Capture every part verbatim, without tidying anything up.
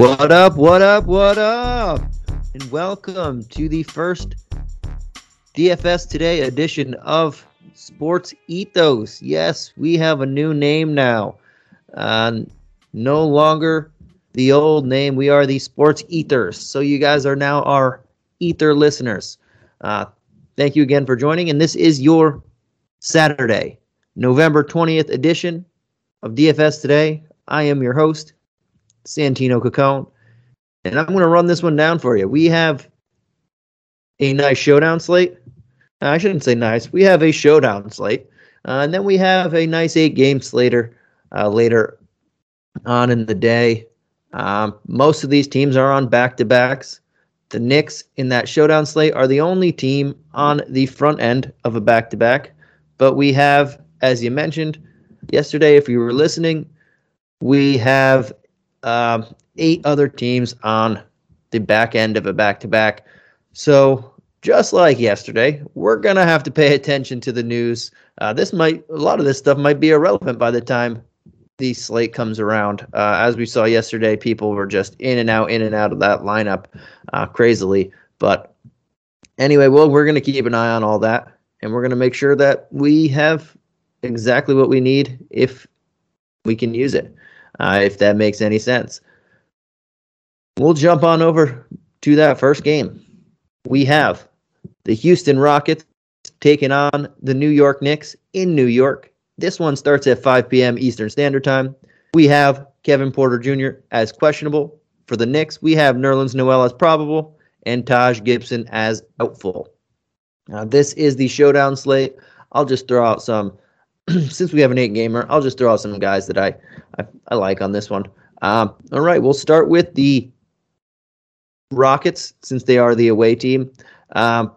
What up, what up, what up? And welcome to the first D F S Today edition of Sports Ethos. Yes, we have a new name now. Uh, no longer the old name. We are the Sports Ethers. So you guys are now our Ether listeners. Uh, thank you again for joining. And this is your Saturday, November twentieth edition of D F S Today. I am your host, Santino Cocon, and I'm going to run this one down for you. We have a nice showdown slate. I shouldn't say nice. We have a showdown slate, uh, and then we have a nice eight-game slater uh, later on in the day. Um, most of these teams are on back-to-backs. The Knicks in that showdown slate are the only team on the front end of a back-to-back, but we have, as you mentioned yesterday, if you were listening, we have Um, eight other teams on the back end of a back-to-back. So just like yesterday, we're going to have to pay attention to the news. Uh, this might a lot of this stuff might be irrelevant by the time the slate comes around. Uh, as we saw yesterday, people were just in and out, in and out of that lineup uh, crazily. But anyway, well, we're going to keep an eye on all that, and we're going to make sure that we have exactly what we need if we can use it. Uh, if that makes any sense. We'll jump on over to that first game. We have the Houston Rockets taking on the New York Knicks in New York. This one starts at five p.m. Eastern Standard Time. We have Kevin Porter Junior as questionable for the Knicks. We have Nerlens Noel as probable and Taj Gibson as doubtful. Now, this is the showdown slate. I'll just throw out some. Since we have an eight-gamer, I'll just throw out some guys that I, I, I like on this one. Um, all right, we'll start with the Rockets, since they are the away team. Um,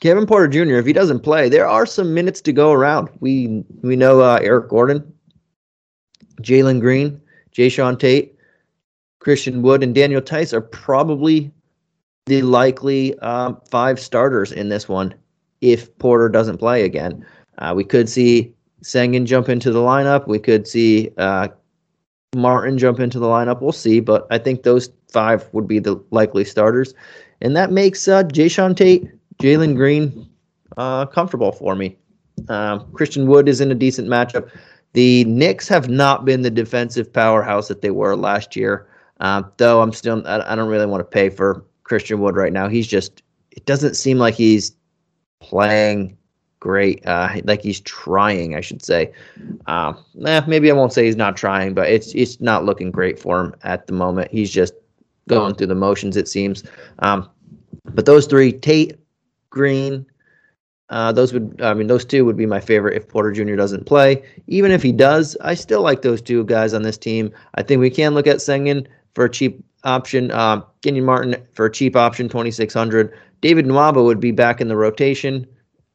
Kevin Porter Junior, if he doesn't play, there are some minutes to go around. We we know uh, Eric Gordon, Jalen Green, Jay Sean Tate, Christian Wood, and Daniel Theis are probably the likely um, five starters in this one if Porter doesn't play again. Uh, we could see Sengen jump into the lineup. We could see uh, Martin jump into the lineup. We'll see, but I think those five would be the likely starters. And that makes uh, Jay Sean Tate, Jalen Green uh, comfortable for me. Uh, Christian Wood is in a decent matchup. The Knicks have not been the defensive powerhouse that they were last year, uh, though I'm still, I don't really want to pay for Christian Wood right now. He's just, it doesn't seem like he's playing great, uh, like he's trying, I should say. Um, eh, maybe I won't say he's not trying, but it's it's not looking great for him at the moment. He's just going through the motions, it seems. Um, but those three, Tate, Green, uh, those would, I mean, those two would be my favorite if Porter Junior doesn't play. Even if he does, I still like those two guys on this team. I think we can look at Sengen for a cheap option, um, Kenyon Martin for a cheap option, twenty-six hundred. David Nwaba would be back in the rotation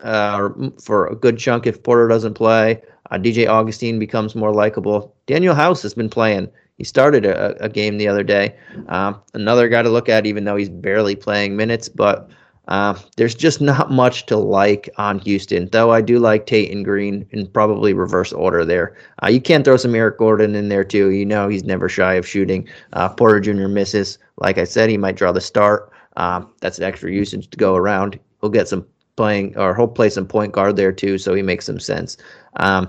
Uh, for a good chunk if Porter doesn't play. Uh, D J Augustine becomes more likable. Daniel House has been playing. He started a, a game the other day. Uh, another guy to look at, even though he's barely playing minutes. But uh, there's just not much to like on Houston, though I do like Tate and Green in probably reverse order there. Uh, you can throw some Eric Gordon in there, too. You know he's never shy of shooting. Uh, Porter Junior misses. Like I said, he might draw the start. Uh, that's an extra usage to go around. He'll get some playing, or he'll play some point guard there too, so he makes some sense. Um,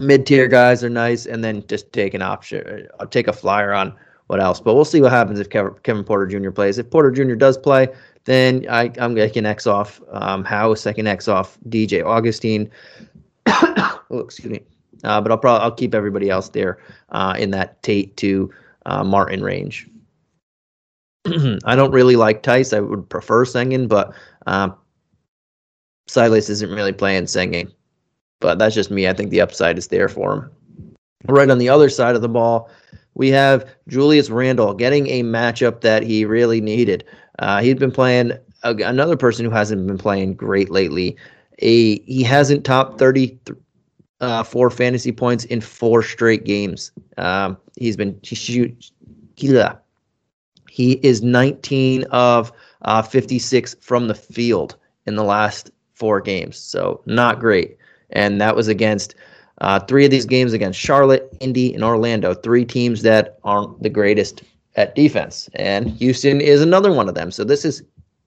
mid-tier guys are nice, and then just take an option, I'll take a flyer on what else. But we'll see what happens if Kevin, Kevin Porter Junior plays. If Porter Junior does play, then I, I'm, I can X off um, House, I can X off D J Augustine. oh, excuse me. Uh, but I'll probably I'll keep everybody else there uh, in that Tate to uh, Martin range. I don't really like Theis. I would prefer Sengen, but Um, Silas isn't really playing Sengen, but that's just me. I think the upside is there for him. Right on the other side of the ball, we have Julius Randle getting a matchup that he really needed. Uh, he's been playing a, another person who hasn't been playing great lately. A, he hasn't topped thirty-four fantasy points in four straight games. Um, he's been he shoot. He is nineteen of uh, fifty-six from the field in the last four games, so not great. And that was against uh, three of these games against Charlotte, Indy, and Orlando, three teams that aren't the greatest at defense, and Houston is another one of them. So this is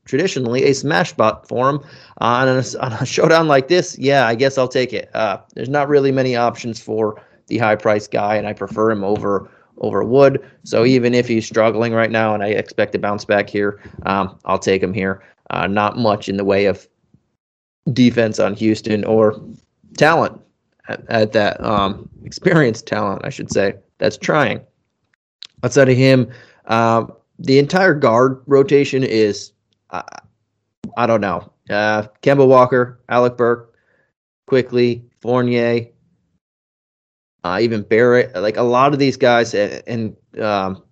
traditionally a smash spot for him on a, on a showdown like this. Yeah, I guess I'll take it. Uh, there's not really many options for the high-priced guy, and I prefer him over over Wood. So even if he's struggling right now, and I expect to bounce back here, um, I'll take him here. Uh, not much in the way of defense on Houston or talent at, at that um, experienced talent, I should say, that's trying. Outside of him, um, the entire guard rotation is, uh, I don't know, uh, Kemba Walker, Alec Burke, Quickly, Fournier, uh, even Barrett. Like a lot of these guys, and, and um,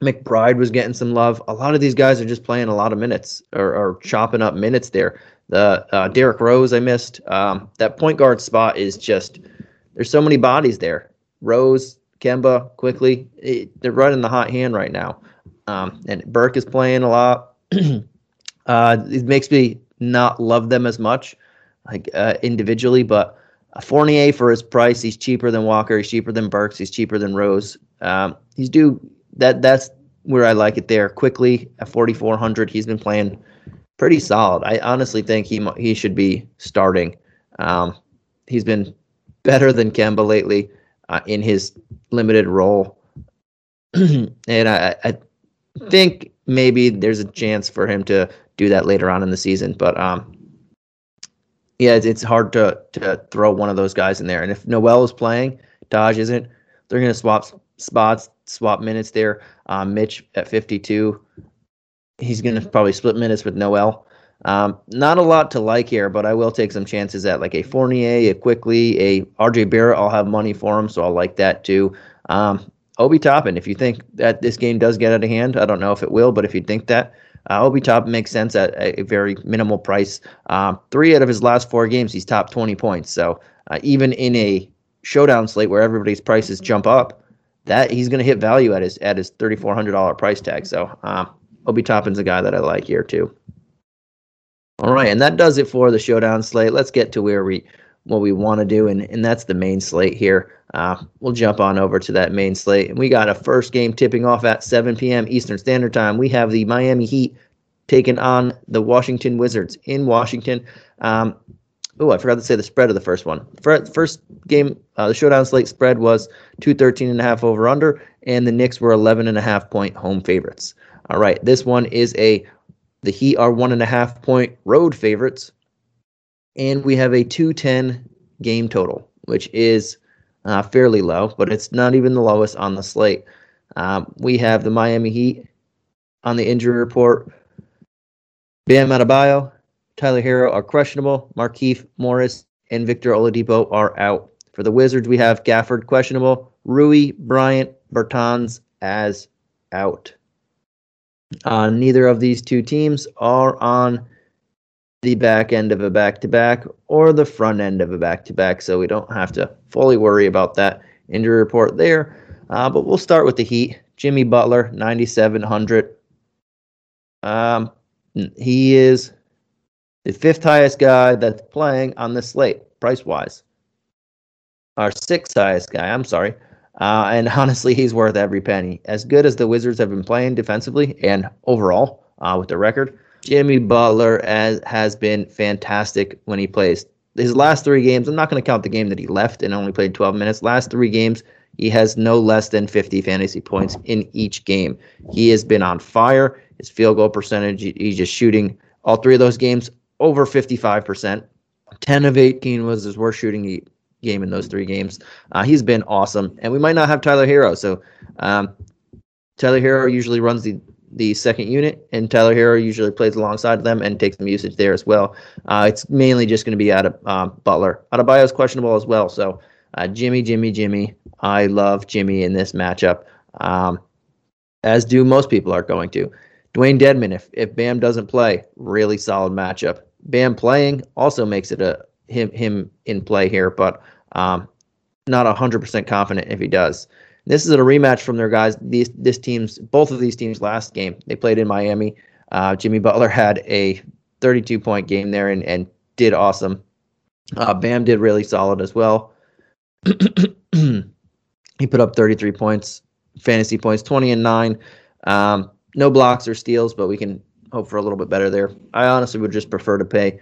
McBride was getting some love. A lot of these guys are just playing a lot of minutes or, or chopping up minutes there. The uh, Derrick Rose I missed. Um, that point guard spot is just, there's so many bodies there. Rose, Kemba, Quickly, it, they're running the hot hand right now. Um, and Burke is playing a lot. uh, it makes me not love them as much, like uh, individually, but Fournier for his price, he's cheaper than Walker, he's cheaper than Burks, he's cheaper than Rose. Um, he's due, that, that's where I like it there. Quickly at forty-four hundred, he's been playing pretty solid. I honestly think he he should be starting. Um, he's been better than Kemba lately. Uh, in his limited role. and I, I think maybe there's a chance for him to do that later on in the season. But, um, yeah, it's, it's hard to, to throw one of those guys in there. And if Noel is playing, Taj isn't, they're going to swap spots, swap minutes there. Um, Mitch at fifty-two, he's going to probably split minutes with Noel. Um, not a lot to like here, but I will take some chances at like a Fournier, a Quickly, a R J Barrett. I'll have money for him, so I'll like that too. Um, Obi Toppin, if you think that this game does get out of hand, I don't know if it will, but if you think that, uh, Obi Toppin makes sense at a very minimal price. Um, three out of his last four games, he's top twenty points. So uh, even in a showdown slate where everybody's prices jump up, that he's going to hit value at his at his thirty-four hundred dollars price tag. So uh, Obi Toppin's a guy that I like here too. All right, and that does it for the showdown slate. Let's get to where we, what we want to do, and, and that's the main slate here. Uh, we'll jump on over to that main slate. And we got a first game tipping off at seven p.m. Eastern Standard Time. We have the Miami Heat taking on the Washington Wizards in Washington. Um, oh, I forgot to say the spread of the first one. First game, uh, the showdown slate spread was two thirteen point five over-under, and the Knicks were eleven point five point home favorites. All right, this one is a... The Heat are one and a half point road favorites, and we have a two ten game total, which is uh, fairly low, but it's not even the lowest on the slate. Um, we have the Miami Heat on the injury report. Bam Adebayo, Tyler Herro are questionable. Markieff Morris and Victor Oladipo are out. For the Wizards, we have Gafford questionable. Rui, Bryant, Bertans as out. Uh, neither of these two teams are on the back end of a back-to-back or the front end of a back-to-back, so we don't have to fully worry about that injury report there. Uh, but we'll start with the Heat. Jimmy Butler, ninety-seven hundred. Um, he is the fifth highest guy that's playing on this slate, price-wise. Our sixth highest guy, I'm sorry. Uh, and honestly, he's worth every penny. As good as the Wizards have been playing defensively and overall uh, with the record, Jimmy Butler as, has been fantastic when he plays. His last three games, I'm not going to count the game that he left and only played twelve minutes. Last three games, he has no less than fifty fantasy points in each game. He has been on fire. His field goal percentage, he's just shooting all three of those games over fifty-five percent. ten of eighteen was his worst shooting he game in those three games. Uh, he's been awesome, and we might not have Tyler Herro. So um, Tyler Herro usually runs the, the second unit, and Tyler Herro usually plays alongside them and takes some usage there as well. Uh, it's mainly just going to be out of uh, Butler. Adebayo is questionable as well. So uh, Jimmy, Jimmy, Jimmy. I love Jimmy in this matchup, um, as do most people are going to. Dwayne Dedman, if, if Bam doesn't play, really solid matchup. Bam playing also makes it a him him in play here, but um, not one hundred percent confident if he does. This is a rematch from their guys. These this team's both of these teams last game they played in Miami. Uh, Jimmy Butler had a thirty-two point game there and and did awesome. Uh, Bam did really solid as well. He put up thirty-three points, fantasy points, twenty and nine. Um, no blocks or steals, but we can hope for a little bit better there. I honestly would just prefer to pay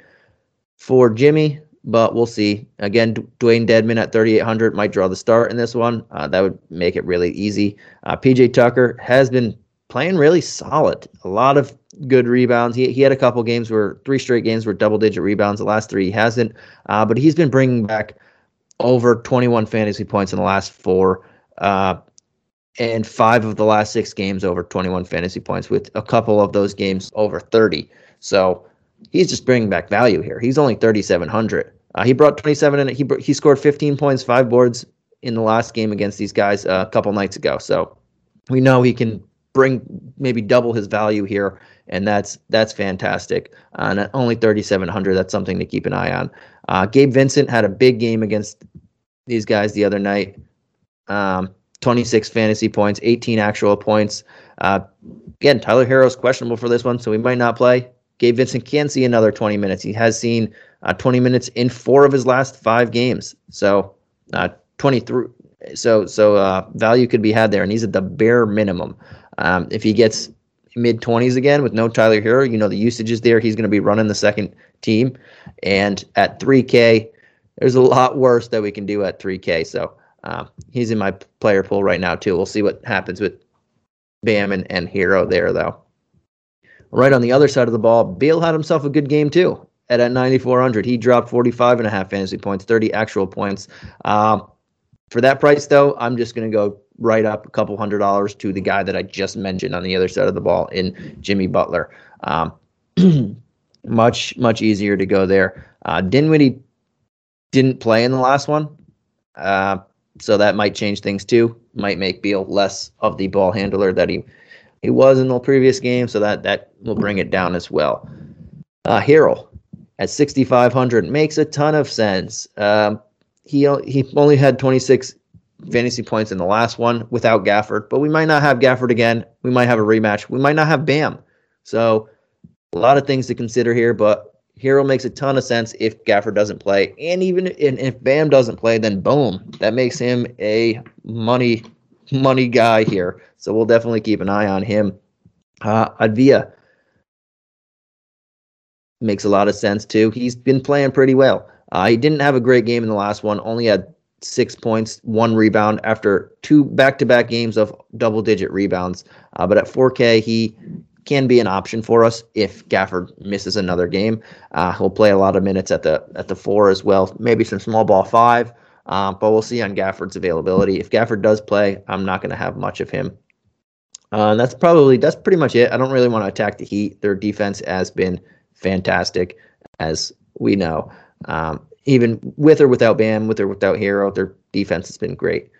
for Jimmy, but we'll see. Again, D- Dwayne Dedman at thirty-eight hundred might draw the start in this one. Uh, that would make it really easy. Uh, P J Tucker has been playing really solid. A lot of good rebounds. He he had a couple games where three straight games were double-digit rebounds. The last three he hasn't, uh, but he's been bringing back over twenty-one fantasy points in the last four, uh, and five of the last six games over twenty-one fantasy points, with a couple of those games over thirty. So he's just bringing back value here. He's only thirty-seven hundred. Uh, he brought twenty-seven in it. He he scored fifteen points, five boards in the last game against these guys uh, a couple nights ago. So we know he can bring maybe double his value here, and that's that's fantastic. Uh, and only thirty-seven hundred, that's something to keep an eye on. Uh, Gabe Vincent had a big game against these guys the other night. Um, twenty-six fantasy points, eighteen actual points. Uh, again, Tyler Herro is questionable for this one, so he might not play. Gabe Vincent can see another twenty minutes. He has seen uh, twenty minutes in four of his last five games. So uh, twenty-three. So so uh, value could be had there, and he's at the bare minimum. Um, if he gets mid-twenties again with no Tyler Herro, you know the usage is there. He's going to be running the second team. And at three K, there's a lot worse that we can do at three K. So uh, he's in my player pool right now, too. We'll see what happens with Bam and, and Herro there, though. Right on the other side of the ball, Beal had himself a good game, too, at, at ninety-four hundred. He dropped forty-five and a half fantasy points, thirty actual points. Uh, for that price, though, I'm just going to go right up a couple hundred dollars to the guy that I just mentioned on the other side of the ball in Jimmy Butler. Um, much, much easier to go there. Uh, Dinwiddie didn't play in the last one, uh, so that might change things too. Might make Beal less of the ball handler that he he was in the previous game, so that, that will bring it down as well. Uh, Harrell at sixty-five hundred makes a ton of sense. Um, he he only had twenty-six fantasy points in the last one without Gafford, but we might not have Gafford again. We might have a rematch. We might not have Bam. So a lot of things to consider here, but Herro makes a ton of sense if Gafford doesn't play. And even if Bam doesn't play, then boom, that makes him a money money guy here. So we'll definitely keep an eye on him. Uh, Advia makes a lot of sense too. He's been playing pretty well. Uh, he didn't have a great game in the last one, only had six points, one rebound after two back-to-back games of double-digit rebounds. Uh, but at four K, he can be an option for us if Gafford misses another game. Uh, he'll play a lot of minutes at the at the four as well, maybe some small ball five. Uh, but we'll see on Gafford's availability. If Gafford does play, I'm not going to have much of him. Uh, that's probably that's pretty much it. I don't really want to attack the Heat. Their defense has been fantastic, as we know. Um, Even with or without Bam, with or without Herro, their defense has been great.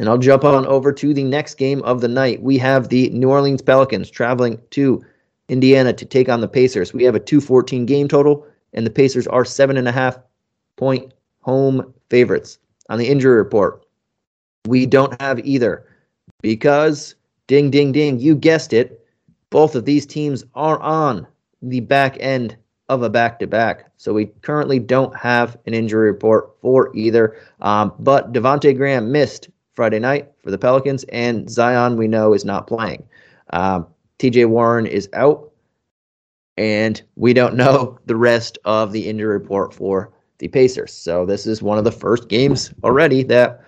And I'll jump on over to the next game of the night. We have the New Orleans Pelicans traveling to Indiana to take on the Pacers. We have a two fourteen game total, and the Pacers are seven and a half point home favorites. On the injury report, we don't have either because, ding, ding, ding, you guessed it, both of these teams are on the back end of a back-to-back. So we currently don't have an injury report for either. Um, but Devontae Graham missed Friday night for the Pelicans, and Zion, we know, is not playing. Um, T J Warren is out, and we don't know the rest of the injury report for the Pacers. So this is one of the first games already that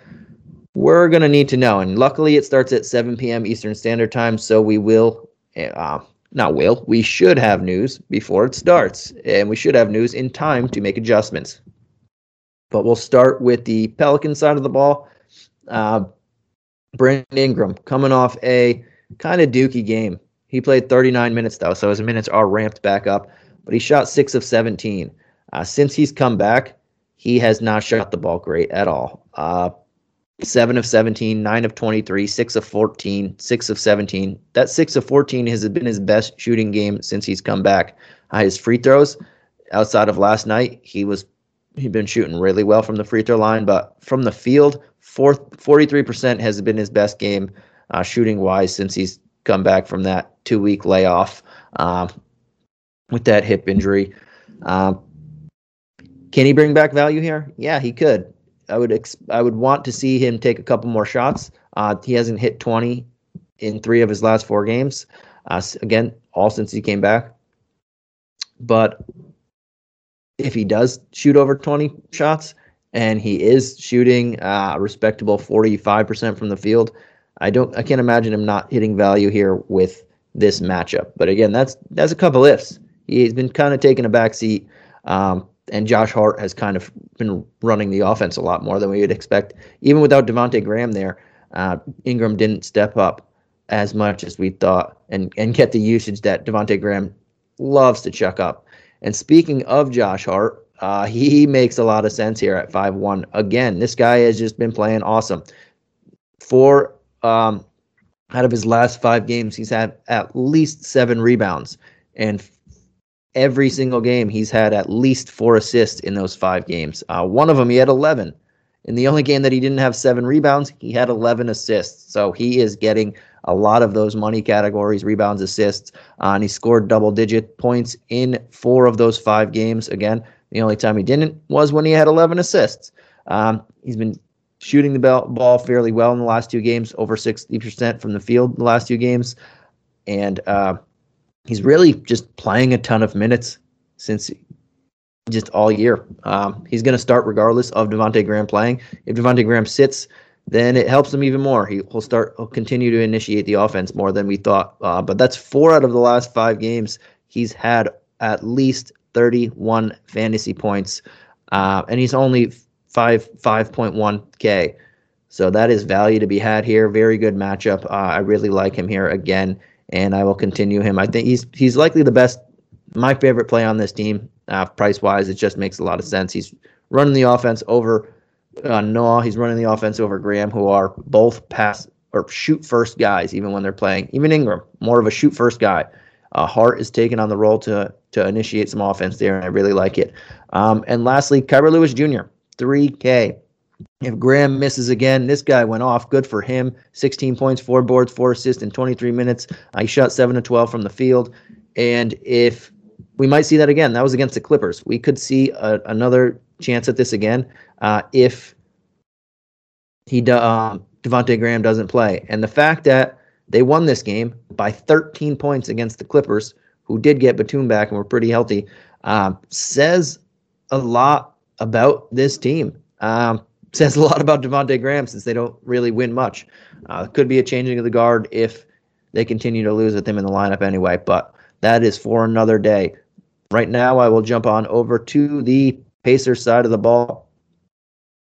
we're going to need to know. And luckily, it starts at seven p.m. Eastern Standard Time, so we will... Uh, Not will. We should have news before it starts, and we should have news in time to make adjustments. But we'll start with the Pelican side of the ball. Uh, Brandon Ingram coming off a kind of dookie game. He played thirty-nine minutes, though, so his minutes are ramped back up. But he shot six of seventeen. Uh, since he's come back, he has not shot the ball great at all. Uh, seven of seventeen, nine of twenty-three, six of fourteen, six of seventeen. That six of fourteen has been his best shooting game since he's come back. Uh, his free throws, outside of last night, he was he'd been shooting really well from the free throw line, but from the field, four, forty-three percent has been his best game uh, shooting-wise since he's come back from that two-week layoff uh, with that hip injury. Uh, can he bring back value here? Yeah, he could. I would ex- I would want to see him take a couple more shots. Uh, he hasn't hit twenty in three of his last four games. Uh, again, all since he came back. But if he does shoot over twenty shots, and he is shooting uh, a respectable forty-five percent from the field, I don't. I can't imagine him not hitting value here with this matchup. But again, that's that's a couple ifs. He's been kind of taking a backseat, um, and Josh Hart has kind of been running the offense a lot more than we would expect. Even without Devontae Graham there, uh, Ingram didn't step up as much as we thought and, and get the usage that Devontae Graham loves to chuck up. And speaking of Josh Hart, uh, he makes a lot of sense here at five one. Again, this guy has just been playing awesome. Four um, out of his last five games, he's had at least seven rebounds. And every single game, he's had at least four assists in those five games. Uh, one of them, he had eleven. In the only game that he didn't have seven rebounds, he had eleven assists. So he is getting a lot of those money categories, rebounds, assists, uh, and he scored double-digit points in four of those five games. Again, the only time he didn't was when he had eleven assists. Um, he's been shooting the ball fairly well in the last two games, over sixty percent from the field the last two games, and uh, he's really just playing a ton of minutes since just all year. Um, he's going to start regardless of Devontae Graham playing. If Devontae Graham sits, then it helps him even more. He will start, he'll continue to initiate the offense more than we thought. Uh, but that's four out of the last five games. He's had at least thirty-one fantasy points, uh, and he's only five five point one k. So that is value to be had here. Very good matchup. Uh, I really like him here again, and I will continue him. I think he's he's likely the best, my favorite play on this team. Uh, price wise, it just makes a lot of sense. He's running the offense over. Uh, Noah, he's running the offense over Graham, who are both pass or shoot first guys, even when they're playing. Even Ingram, more of a shoot first guy. Uh, Hart is taking on the role to to initiate some offense there, and I really like it. Um, and lastly, Kyra Lewis Junior, three K. If Graham misses again, this guy went off. Good for him. sixteen points, four boards, four assists in twenty-three minutes. Uh, he shot seven of twelve from the field. And if we might see that again, that was against the Clippers. We could see a, another chance at this again uh, if he uh, Devontae Graham doesn't play. And the fact that they won this game by thirteen points against the Clippers, who did get Batum back and were pretty healthy, uh, says a lot about this team. Um, says a lot about Devontae Graham since they don't really win much. Uh, could be a changing of the guard if they continue to lose with him in the lineup anyway, but that is for another day. Right now, I will jump on over to the Pacers side of the ball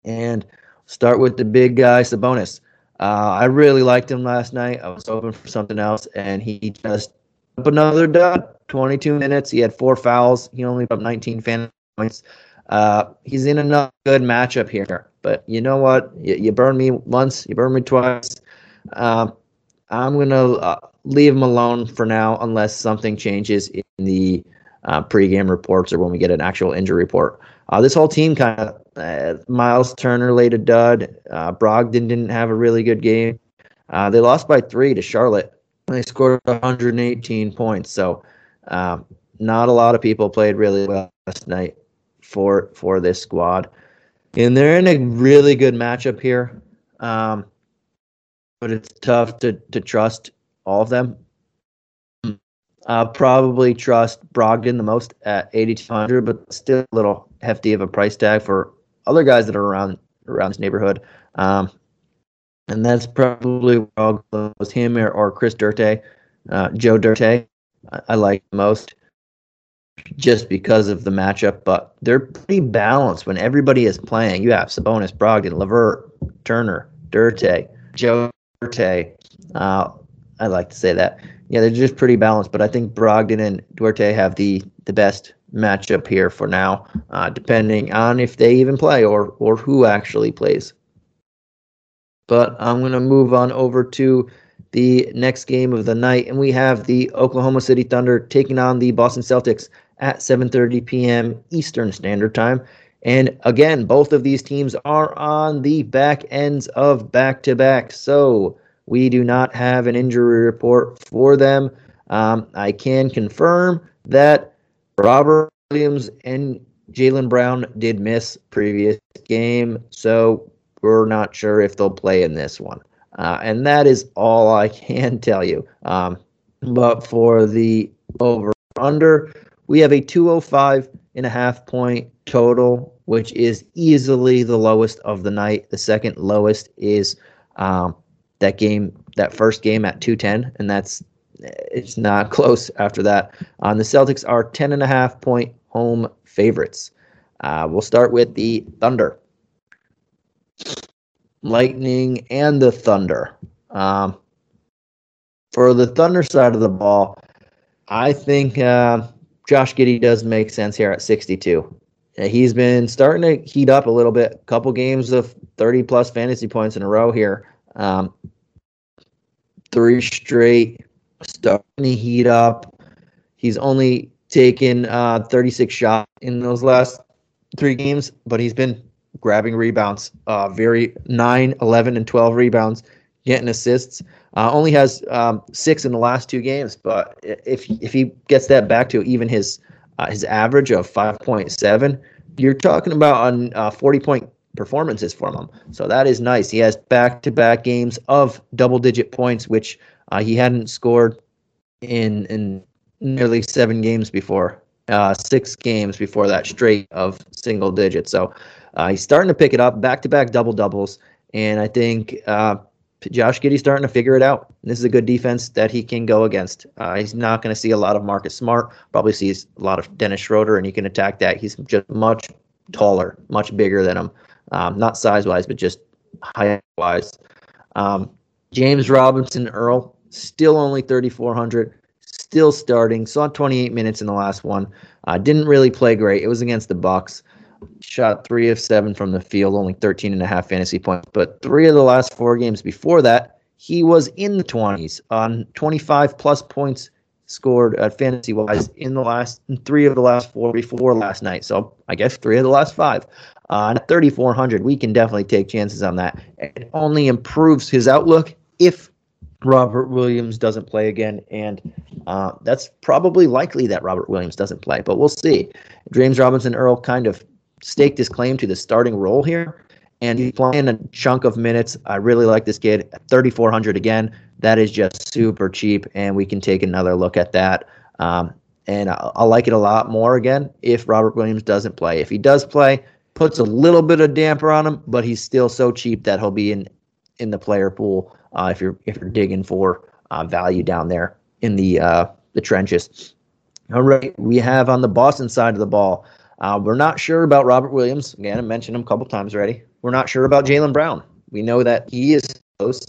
and start with the big guy, Sabonis. Uh, I really liked him last night. I was hoping for something else, and he just put up another dud. twenty-two minutes. He had four fouls. He only put up nineteen fantasy points. Uh, he's in another good matchup here. But you know what? You, you burn me once. You burn me twice. Uh, I'm going to uh, leave him alone for now unless something changes in the uh, pregame reports or when we get an actual injury report. Uh, this whole team kind of uh, Miles Turner laid a dud. Uh, Brogdon didn't have a really good game. Uh, they lost by three to Charlotte. They scored one hundred eighteen points. So uh, not a lot of people played really well last night for for this squad. And they're in a really good matchup here. Um, but it's tough to to trust all of them. Uh, probably trust Brogdon the most at eighty-two hundred, but still a little hefty of a price tag for other guys that are around around this neighborhood. Um, and that's probably where I'll go with him or, or Chris Duarte, uh, Joe Duarte. I, I like most just because of the matchup, but they're pretty balanced when everybody is playing. You have Sabonis, Brogdon, LeVert, Turner, Duarte, Joe Duarte. Uh, I like to say that. Yeah, they're just pretty balanced, but I think Brogdon and Duarte have the, the best matchup here for now, uh, depending on if they even play or or who actually plays. But I'm going to move on over to the next game of the night, and we have the Oklahoma City Thunder taking on the Boston Celtics at seven thirty p.m. Eastern Standard Time. And again, both of these teams are on the back ends of back-to-back, so we do not have an injury report for them. Um, I can confirm that Robert Williams and Jaylen Brown did miss previous game, so we're not sure if they'll play in this one. Uh, and that is all I can tell you. Um, but for the over-under, we have a two oh five and a half point total, which is easily the lowest of the night. The second lowest is um, that game, that first game at two ten, and that's it's not close after that. Um, the Celtics are ten and a half point home favorites. Uh, we'll start with the Thunder. Lightning and the Thunder. Um, for the Thunder side of the ball, I think uh, Josh Giddey does make sense here at sixty-two. He's been starting to heat up a little bit. A couple games of thirty-plus fantasy points in a row here. Um, three straight, starting to heat up. He's only taken uh, thirty-six shots in those last three games, but he's been grabbing rebounds, uh, very nine, eleven, and twelve rebounds, getting assists. Uh, only has um, six in the last two games, but if if he gets that back to even his uh, his average of five point seven, you're talking about on uh, forty-point performances from him. So that is nice. He has back-to-back games of double-digit points, which uh, he hadn't scored in in nearly seven games before, uh, six games before that straight of single digits. So uh, he's starting to pick it up, back-to-back double-doubles, and I think uh, Josh Giddey's starting to figure it out. This is a good defense that he can go against. Uh, he's not going to see a lot of Marcus Smart, probably sees a lot of Dennis Schroeder, and he can attack that. He's just much taller, much bigger than him, um, not size-wise, but just height-wise. Um, James Robinson Earl, still only thirty-four hundred. Still starting, saw twenty-eight minutes in the last one. Uh, didn't really play great. It was against the Bucks. Shot three of seven from the field, only thirteen and a half fantasy points. But three of the last four games before that, he was in the twenties on twenty-five plus points scored at fantasy wise in the last three of the last four before last night. So I guess three of the last five. Uh, at thirty-four hundred, we can definitely take chances on that. It only improves his outlook if Robert Williams doesn't play again, and uh, that's probably likely that Robert Williams doesn't play, but we'll see. James Robinson Earl kind of staked his claim to the starting role here, and he's playing a chunk of minutes. I really like this kid. thirty-four hundred again, that is just super cheap, and we can take another look at that. Um, and I, I like it a lot more again if Robert Williams doesn't play. If he does play, puts a little bit of damper on him, but he's still so cheap that he'll be in, in the player pool. Uh, if you're if you're digging for uh, value down there in the uh, the trenches. All right, we have on the Boston side of the ball, uh, we're not sure about Robert Williams. Again, I mentioned him a couple times already. We're not sure about Jaylen Brown. We know that he is close,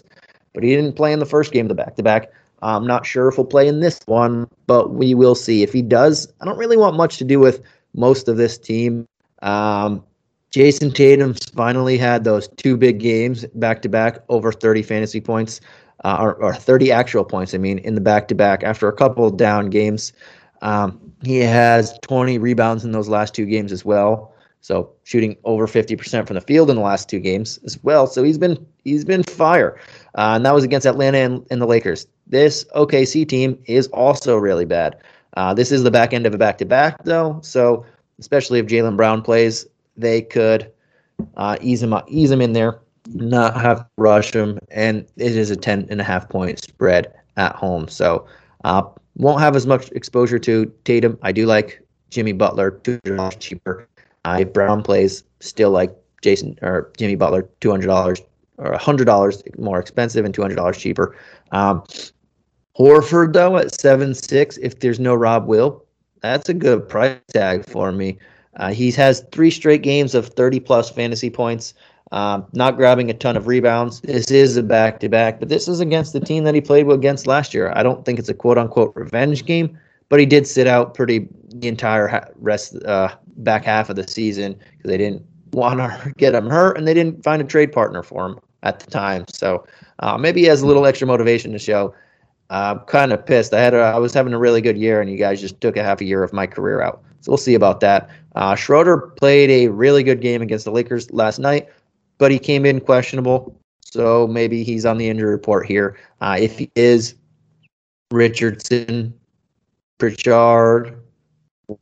but he didn't play in the first game of the back-to-back. I'm not sure if he'll play in this one, but we will see. If he does, I don't really want much to do with most of this team. Um Jason Tatum's finally had those two big games back-to-back over thirty fantasy points, uh, or, or thirty actual points, I mean, in the back-to-back after a couple of down games. Um, he has twenty rebounds in those last two games as well, so shooting over fifty percent from the field in the last two games as well. So he's been he's been fire, uh, and that was against Atlanta and, and the Lakers. This O K C team is also really bad. Uh, this is the back end of a back-to-back, though, so especially if Jaylen Brown plays, they could uh, ease him ease him in there, not have to rush him, and it is a ten and a half point spread at home. So uh, won't have as much exposure to Tatum. I do like Jimmy Butler, two hundred dollars cheaper. Uh, if Brown plays, still like Jason or Jimmy Butler, two hundred dollars or one hundred dollars more expensive and two hundred dollars cheaper. Um, Horford, though, at seven six, if there's no Rob Will, that's a good price tag for me. Uh, he has three straight games of thirty-plus fantasy points, um, not grabbing a ton of rebounds. This is a back-to-back, but this is against the team that he played against last year. I don't think it's a quote-unquote revenge game, but he did sit out pretty the entire ha- rest uh, back half of the season because they didn't want to get him hurt, and they didn't find a trade partner for him at the time. So uh, maybe he has a little extra motivation to show. I'm kind of pissed. I had a, I was having a really good year, and you guys just took a half a year of my career out. So we'll see about that. Uh, Schroeder played a really good game against the Lakers last night, but he came in questionable, so maybe he's on the injury report here. Uh, if he is, Richardson, Pritchard,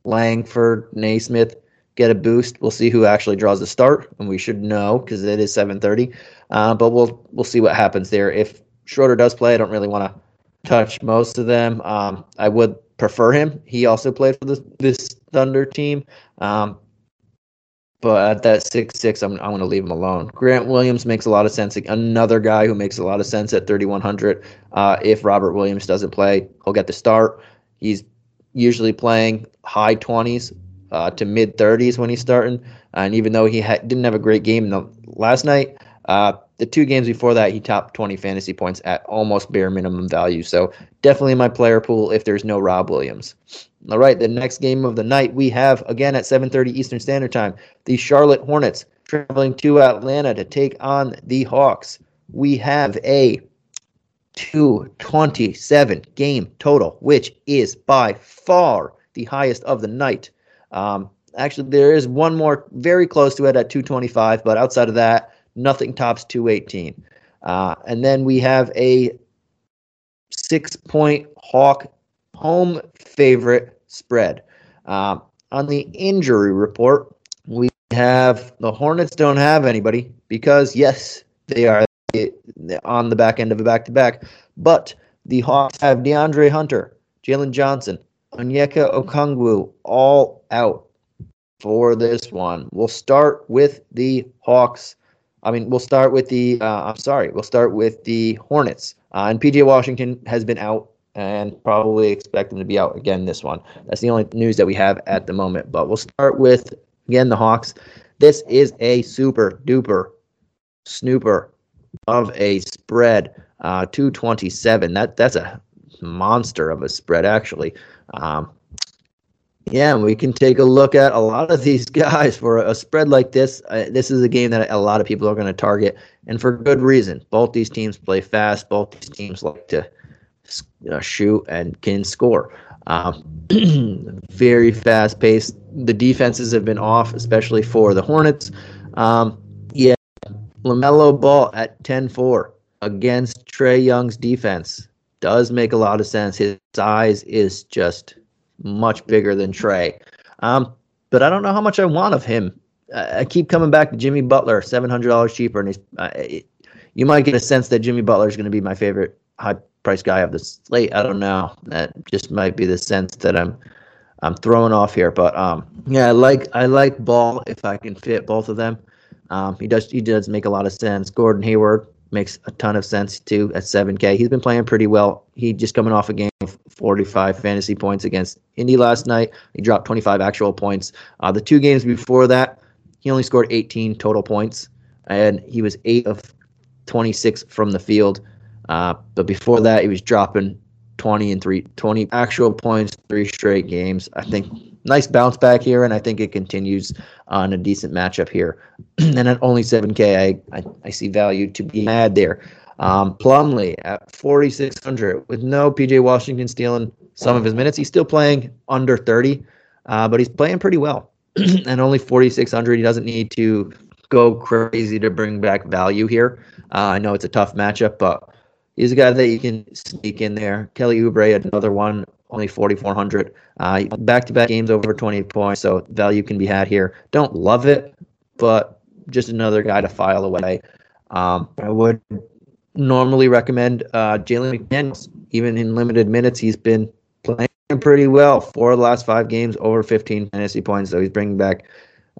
Langford, Naismith get a boost. We'll see who actually draws the start, and we should know because it is seven thirty. Uh, but we'll we'll see what happens there. If Schroeder does play, I don't really want to touch most of them. Um, I would prefer him. He also played for this, this Thunder team. Um, but at that six six, I'm I'm going to leave him alone. Grant Williams makes a lot of sense. Another guy who makes a lot of sense at thirty-one hundred. Uh, if Robert Williams doesn't play, he'll get the start. He's usually playing high twenties uh, to mid thirties when he's starting. And even though he ha- didn't have a great game in the, last night, uh, the two games before that, he topped twenty fantasy points at almost bare minimum value. So definitely in my player pool if there's no Rob Williams. All right, the next game of the night we have, again at seven thirty Eastern Standard Time, the Charlotte Hornets traveling to Atlanta to take on the Hawks. We have a two twenty-seven game total, which is by far the highest of the night. Um, actually, there is one more very close to it at two twenty-five, but outside of that, nothing tops two eighteen. Uh, and then we have a six-point Hawk home favorite spread. Um, on the injury report, we have the Hornets don't have anybody because, yes, they are on the back end of a back-to-back, but the Hawks have DeAndre Hunter, Jalen Johnson, Onyeka Okongwu all out for this one. We'll start with the Hawks. I mean, we'll start with the. Uh, I'm sorry, we'll start with the Hornets. Uh, and P J Washington has been out, and probably expect him to be out again this one. That's the only news that we have at the moment. But we'll start with again the Hawks. This is a super duper snooper of a spread, uh, two twenty-seven. That that's a monster of a spread, actually. Um, yeah, we can take a look at a lot of these guys for a spread like this. Uh, this is a game that a lot of people are going to target, and for good reason. Both these teams play fast. Both these teams like to uh, shoot and can score. Um, very fast paced. The defenses have been off, especially for the Hornets. Um, yeah. LaMelo Ball at ten four against Trae Young's defense does make a lot of sense. His size is just much bigger than Trae. Um, but I don't know how much I want of him. Uh, I keep coming back to Jimmy Butler, seven hundred dollars cheaper. And he's, uh, it, you might get a sense that Jimmy Butler is going to be my favorite high-priced guy of the slate. I don't know. That just might be the sense that I'm I'm throwing off here. But, um, yeah, I like I like Ball if I can fit both of them. Um, he does he does make a lot of sense. Gordon Hayward makes a ton of sense, too, at seven K. He's been playing pretty well. He just coming off a game of forty-five fantasy points against Indy last night. He dropped twenty-five actual points. Uh, the two games before that, he only scored eighteen total points, and he was eight of twenty-six from the field. Uh, but before that, he was dropping twenty and three, twenty actual points, three straight games. I think nice bounce back here, and I think it continues on a decent matchup here. And at only seven K, I, I, I see value to be had there. Um, Plumlee at forty-six hundred with no P J Washington stealing some of his minutes. He's still playing under thirty, uh, but he's playing pretty well. And only forty-six hundred, he doesn't need to go crazy to bring back value here. Uh, I know it's a tough matchup, but he's a guy that you can sneak in there. Kelly Oubre, another one, only forty-four hundred. Uh, back-to-back games over twenty points, so value can be had here. Don't love it, but just another guy to file away. Um, I would normally recommend uh, Jalen McDaniels. Even in limited minutes, he's been playing pretty well. Four of the last five games, over fifteen fantasy points, so he's bringing back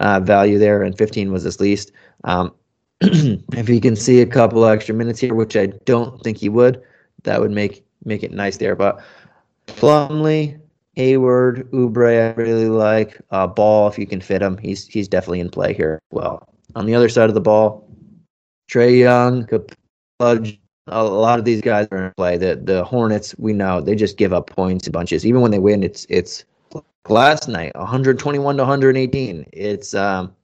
uh, value there, and fifteen was his least. Um, if he can see a couple extra minutes here, which I don't think he would, that would make make it nice there. But Plumlee, Hayward, Oubre, I really like. Uh, Ball, if you can fit him, he's he's definitely in play here. Well, on the other side of the ball, Trae Young, Capella, a lot of these guys are in play. The the Hornets, we know they just give up points in bunches. Even when they win, it's it's last night, one twenty-one to one eighteen. It's um.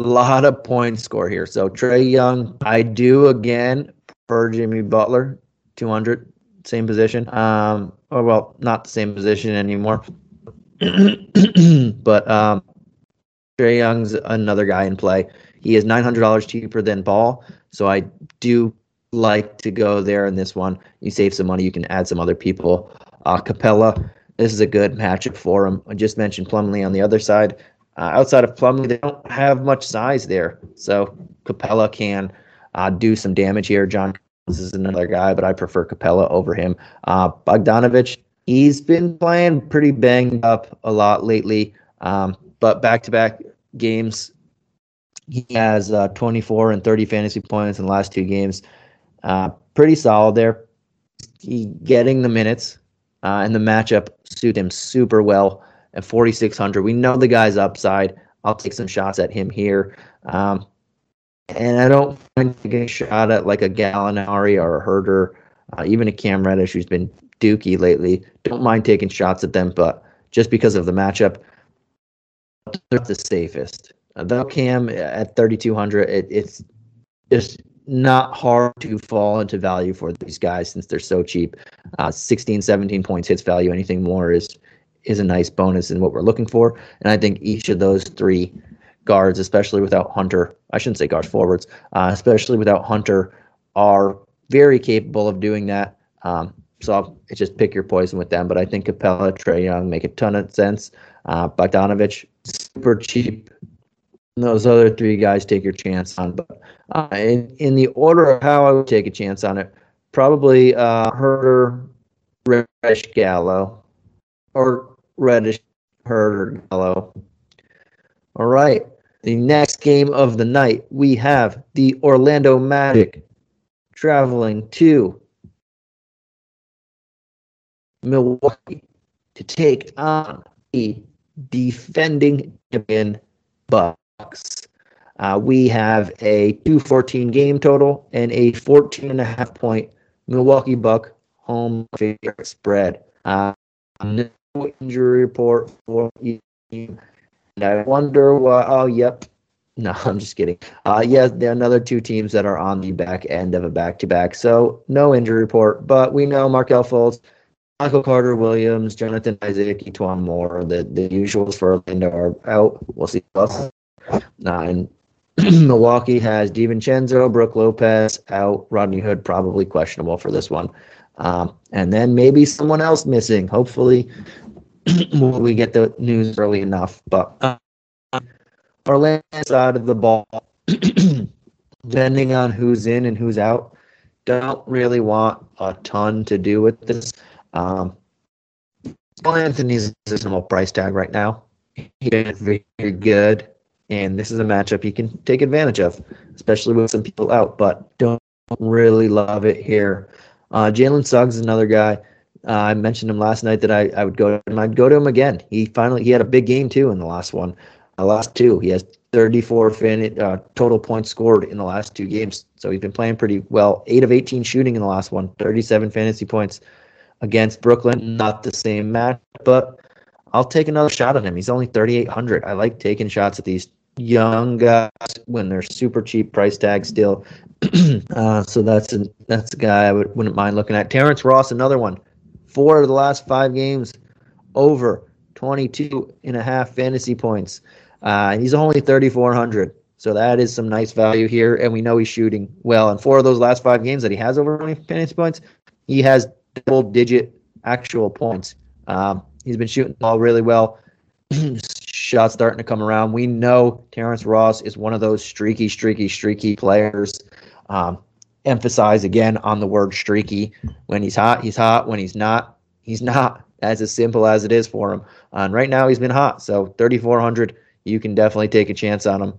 A lot of points score here. So Trae Young, I do again for Jimmy Butler, two hundred, same position. Um, or well, not the same position anymore. But um, Trae Young's another guy in play. He is nine hundred dollars cheaper than Ball, so I do like to go there in this one. You save some money, you can add some other people. Uh, Capella, this is a good matchup for him. I just mentioned Plumlee on the other side. Uh, outside of Plumlee, they don't have much size there. So Capella can uh, do some damage here. John Collins is another guy, but I prefer Capella over him. Uh, Bogdanovich, he's been playing pretty banged up a lot lately, um, but back-to-back games, he has uh, twenty-four and thirty fantasy points in the last two games. Uh, pretty solid there. He's getting the minutes, uh, and the matchup suit him super well. At forty-six hundred, we know the guy's upside. I'll take some shots at him here. Um, and I don't want to get a shot at like a Gallinari or a Herder, uh, even a Cam Reddish who's been dookie lately. Don't mind taking shots at them, but just because of the matchup, they're not the safest. Though Cam at thirty-two hundred, it, it's just not hard to fall into value for these guys since they're so cheap. Uh, sixteen, seventeen points hits value. Anything more is... is a nice bonus in what we're looking for. And I think each of those three guards, especially without Hunter, I shouldn't say guards, forwards, uh, especially without Hunter, are very capable of doing that. Um, so I'll, it's just pick your poison with them. But I think Capella, Trae Young make a ton of sense. Uh, Bogdanovich, super cheap. And those other three guys take your chance on. But uh, in, in the order of how I would take a chance on it, probably uh, Herder, Reddish, Gallo, or Reddish, Herder, Gallo. All right. The next game of the night, we have the Orlando Magic traveling to Milwaukee to take on the defending champion Bucks. Uh, we have a two fourteen game total and a fourteen and a half point Milwaukee Buck home favorite spread. Uh, no injury report for you, and I wonder why. Oh, yep. No, I'm just kidding. Uh, yes, yeah, there are another two teams that are on the back end of a back-to-back, so no injury report. But we know Markelle Fultz, Michael Carter Williams, Jonathan Isaac, Etuan Moore, the, the usuals for Orlando are out. We'll see who else. Uh, and Milwaukee has DiVincenzo, Brooke Lopez out, Rodney Hood probably questionable for this one. Um, and then maybe someone else missing. Hopefully we get the news early enough. But uh, Orlando side of the ball, depending on who's in and who's out, don't really want a ton to do with this. Um, Cole Anthony's a reasonable price tag right now. He's been very good, and this is a matchup he can take advantage of, especially with some people out, but don't really love it here. Uh, Jalen Suggs is another guy. Uh, I mentioned him last night that I, I would go to him. I'd go to him again. He finally he had a big game too in the last one. The last two, he has thirty-four fin- uh, total points scored in the last two games. So he's been playing pretty well. Eight of eighteen shooting in the last one. thirty-seven fantasy points against Brooklyn. Not the same match, but I'll take another shot at him. He's only thirty-eight hundred. I like taking shots at these young guys when they're super cheap price tag still. uh, so that's a, that's a guy I would, wouldn't mind looking at. Terrence Ross, another one. Four of the last five games over twenty-two and a half fantasy points. Uh, he's only thirty-four hundred. So that is some nice value here, and we know he's shooting well. And four of those last five games that he has over twenty fantasy points, he has double-digit actual points. Um, he's been shooting the ball really well. Shots starting to come around. We know Terrence Ross is one of those streaky, streaky, streaky players. Um, emphasize again on the word streaky. When he's hot, he's hot. When he's not, he's not. That's as simple as it is for him. And right now he's been hot. So thirty-four hundred, you can definitely take a chance on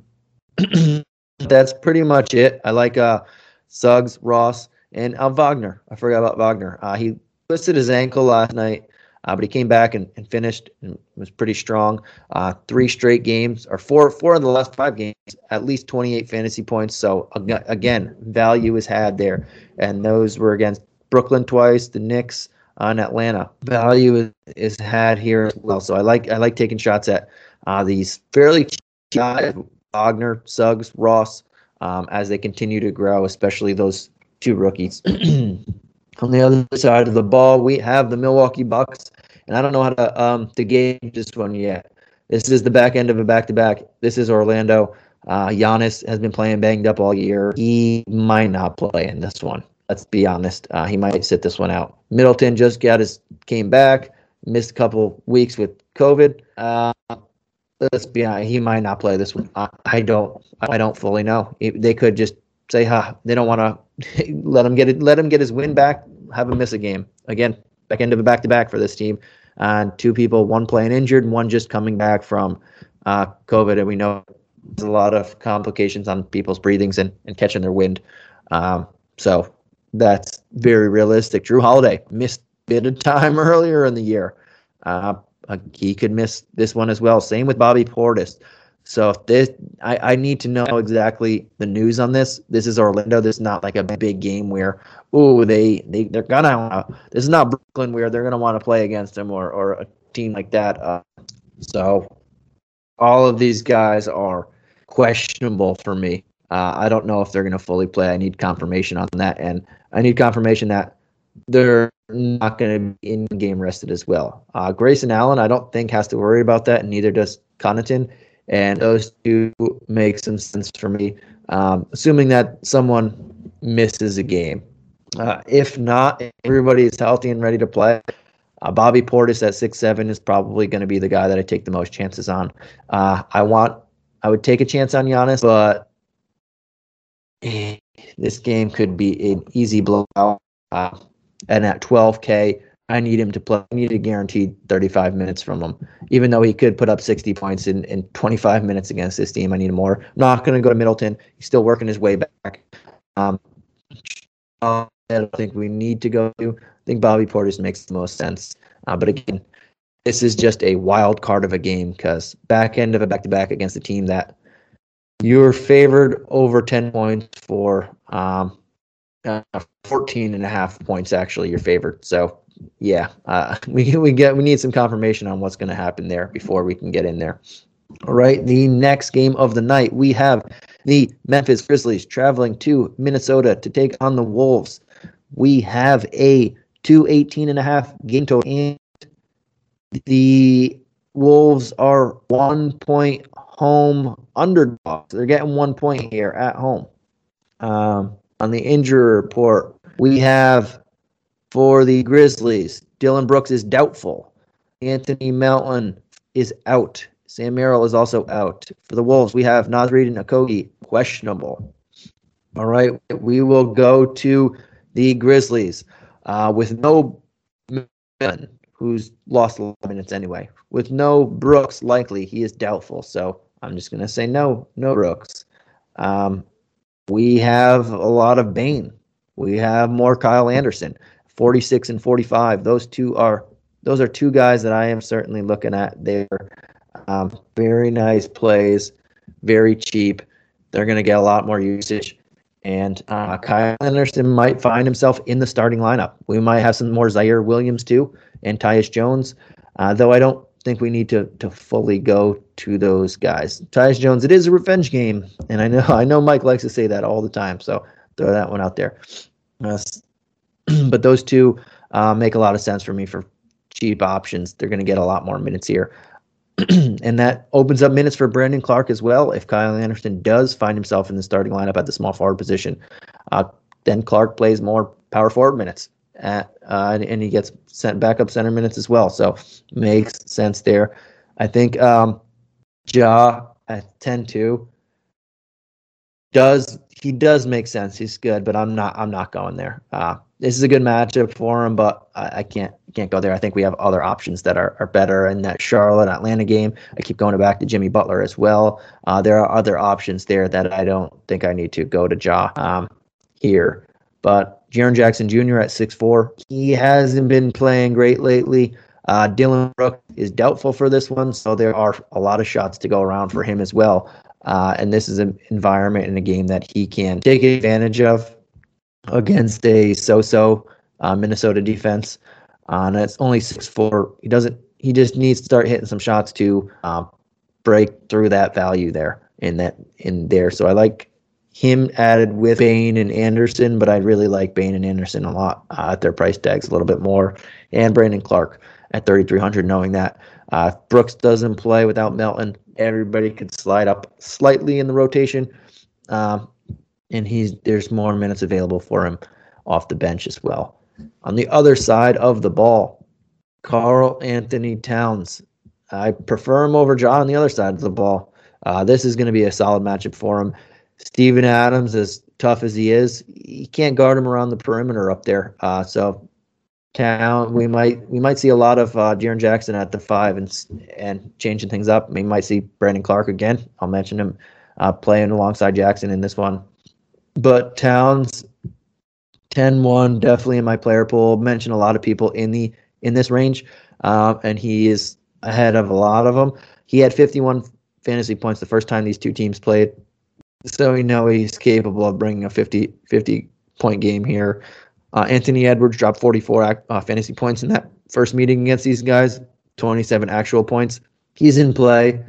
him. That's pretty much it. I like uh, Suggs, Ross, and uh, Wagner. I forgot about Wagner. Uh, he twisted his ankle last night. Uh, but he came back and, and finished and was pretty strong. Uh, three straight games, or four four of the last five games, at least twenty-eight fantasy points. So, again, value is had there. And those were against Brooklyn twice, the Knicks, uh, and Atlanta. Value is, is had here as well. So I like I like taking shots at uh, these fairly cheap guys, Wagner, Suggs, Ross, um, as they continue to grow, especially those two rookies. On the other side of the ball, we have the Milwaukee Bucks, and I don't know how to um, to gauge this one yet. This is the back end of a back-to-back. This is Orlando. Uh, Giannis has been playing banged up all year. He might not play in this one. Let's be honest. Uh, he might sit this one out. Middleton just got his came back, missed a couple weeks with COVID. Uh, let's be honest, he might not play this week. I, I don't. I don't fully know. It, they could just say, "Huh, they don't want to let him get it. Let him get his win back. Have him miss a game again. Back end of a back to back for this team, and uh, two people, one playing injured, and one just coming back from uh, COVID, and we know there's a lot of complications on people's breathings and, and catching their wind. Um, so that's very realistic. Drew Holiday missed a bit of time earlier in the year. Uh, he could miss this one as well. Same with Bobby Portis. So if this, I, I need to know exactly the news on this. This is Orlando. This is not like a big game where, oh, they, they, they're going to want to. This is not Brooklyn where they're going to want to play against them or, or a team like that. Uh, so all of these guys are questionable for me. Uh, I don't know if they're going to fully play. I need confirmation on that. And I need confirmation that they're not going to be in-game rested as well. Uh, Grayson Allen, I don't think, has to worry about that, and neither does Connaughton. And those two make some sense for me, um, assuming that someone misses a game. Uh, if not, everybody is healthy and ready to play. Uh, Bobby Portis at six seven is probably going to be the guy that I take the most chances on. Uh, I want, I would take a chance on Giannis, but this game could be an easy blowout. Uh, and at twelve K, I need him to play. I need a guaranteed thirty-five minutes from him. Even though he could put up sixty points in, in twenty-five minutes against this team, I need more. I'm not going to go to Middleton. He's still working his way back. Um, I don't think we need to go to. I think Bobby Portis makes the most sense. Uh, but again, this is just a wild card of a game because back end of a back-to-back against a team that you're favored over ten points for um, uh, fourteen and a half points, actually, you're favored. So, Yeah, uh, we we get we need some confirmation on what's going to happen there before we can get in there. All right, the next game of the night, we have the Memphis Grizzlies traveling to Minnesota to take on the Wolves. We have a two eighteen and a half game total, and the Wolves are one-point home underdogs. They're getting one point here at home. Um, on the injury report, we have... for the Grizzlies, Dylan Brooks is doubtful. Anthony Melton is out. Sam Merrill is also out. For the Wolves, we have Naz Reid and Okogie, questionable. All right, we will go to the Grizzlies uh, with no Melton, who's lost a lot of minutes anyway. With no Brooks, likely, he is doubtful. So I'm just going to say no, no Brooks. Um, we have a lot of Bane. We have more Kyle Anderson. forty-six and forty-five. Those two are those are two guys that I am certainly looking at. They're um, very nice plays, very cheap. They're going to get a lot more usage. And uh, Kyle Anderson might find himself in the starting lineup. We might have some more Zaire Williams too and Tyus Jones, uh, though I don't think we need to to fully go to those guys. Tyus Jones, it is a revenge game, and I know I know Mike likes to say that all the time, so throw that one out there. Uh, But those two uh, make a lot of sense for me for cheap options. They're going to get a lot more minutes here. And that opens up minutes for Brandon Clark as well. If Kyle Anderson does find himself in the starting lineup at the small forward position, uh, then Clark plays more power forward minutes. At, uh, and, and he gets sent back up center minutes as well. So makes sense there. I think um, Ja at ten two does he does make sense. He's good, but I'm not I'm not going there. Uh, This is a good matchup for him, but I, I can't can't go there. I think we have other options that are, are better in that Charlotte-Atlanta game. I keep going back to Jimmy Butler as well. Uh, there are other options there that I don't think I need to go to Ja um, here. But Jaren Jackson Junior at six four, he hasn't been playing great lately. Uh, Dylan Brooks is doubtful for this one, so there are a lot of shots to go around for him as well. Uh, and this is an environment in a game that he can take advantage of against a so-so uh, Minnesota defense. Uh, and it's only six four. He doesn't. He just needs to start hitting some shots to um, break through that value there in that in there. So I like him added with Bane and Anderson, but I really like Bane and Anderson a lot uh, at their price tags a little bit more. And Brandon Clark at thirty-three hundred, knowing that uh, if Brooks doesn't play without Melton, everybody could slide up slightly in the rotation. Um, And he's there's more minutes available for him off the bench as well. On the other side of the ball, Karl Anthony Towns I prefer him over Ja on the other side of the ball. Uh, this is going to be a solid matchup for him. Steven Adams, as tough as he is, you can't guard him around the perimeter up there. Uh, so town, we might we might see a lot of uh, Deron Jackson at the five and and changing things up. We might see Brandon Clark again. I'll mention him uh, playing alongside Jackson in this one. But Towns, ten one, definitely in my player pool. Mentioned a lot of people in the in this range, uh, and he is ahead of a lot of them. He had fifty-one fantasy points the first time these two teams played, so we know he's capable of bringing a fifty, fifty point game here. Uh, Anthony Edwards dropped forty-four uh, fantasy points in that first meeting against these guys, twenty-seven actual points. He's in play.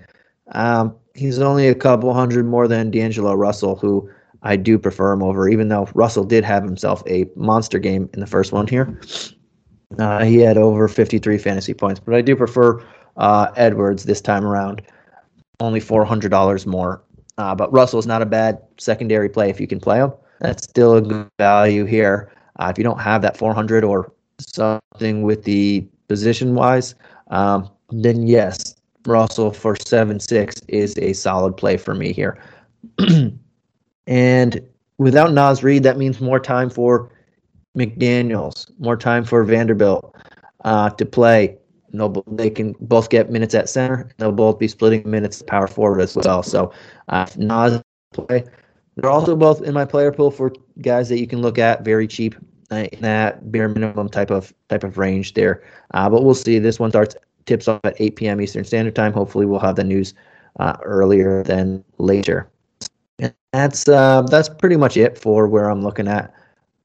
Um, he's only a couple hundred more than D'Angelo Russell, who I do prefer him over, even though Russell did have himself a monster game in the first one here. Uh, he had over fifty-three fantasy points, but I do prefer uh, Edwards this time around, only four hundred dollars more. Uh, but Russell is not a bad secondary play if you can play him. That's still a good value here. Uh, if you don't have that four hundred or something with the position-wise, um, then yes, Russell for seven six is a solid play for me here. And without Naz Reid, that means more time for McDaniels, more time for Vanderbilt uh, to play. No, they can both get minutes at center. They'll both be splitting minutes at power forward as well. So uh, Naz play. They're also both in my player pool for guys that you can look at very cheap uh, in that bare minimum type of type of range there. Uh, but we'll see. This one starts tips off at eight p.m. Eastern Standard Time. Hopefully, we'll have the news uh, earlier than later. And that's uh, that's pretty much it for where I'm looking at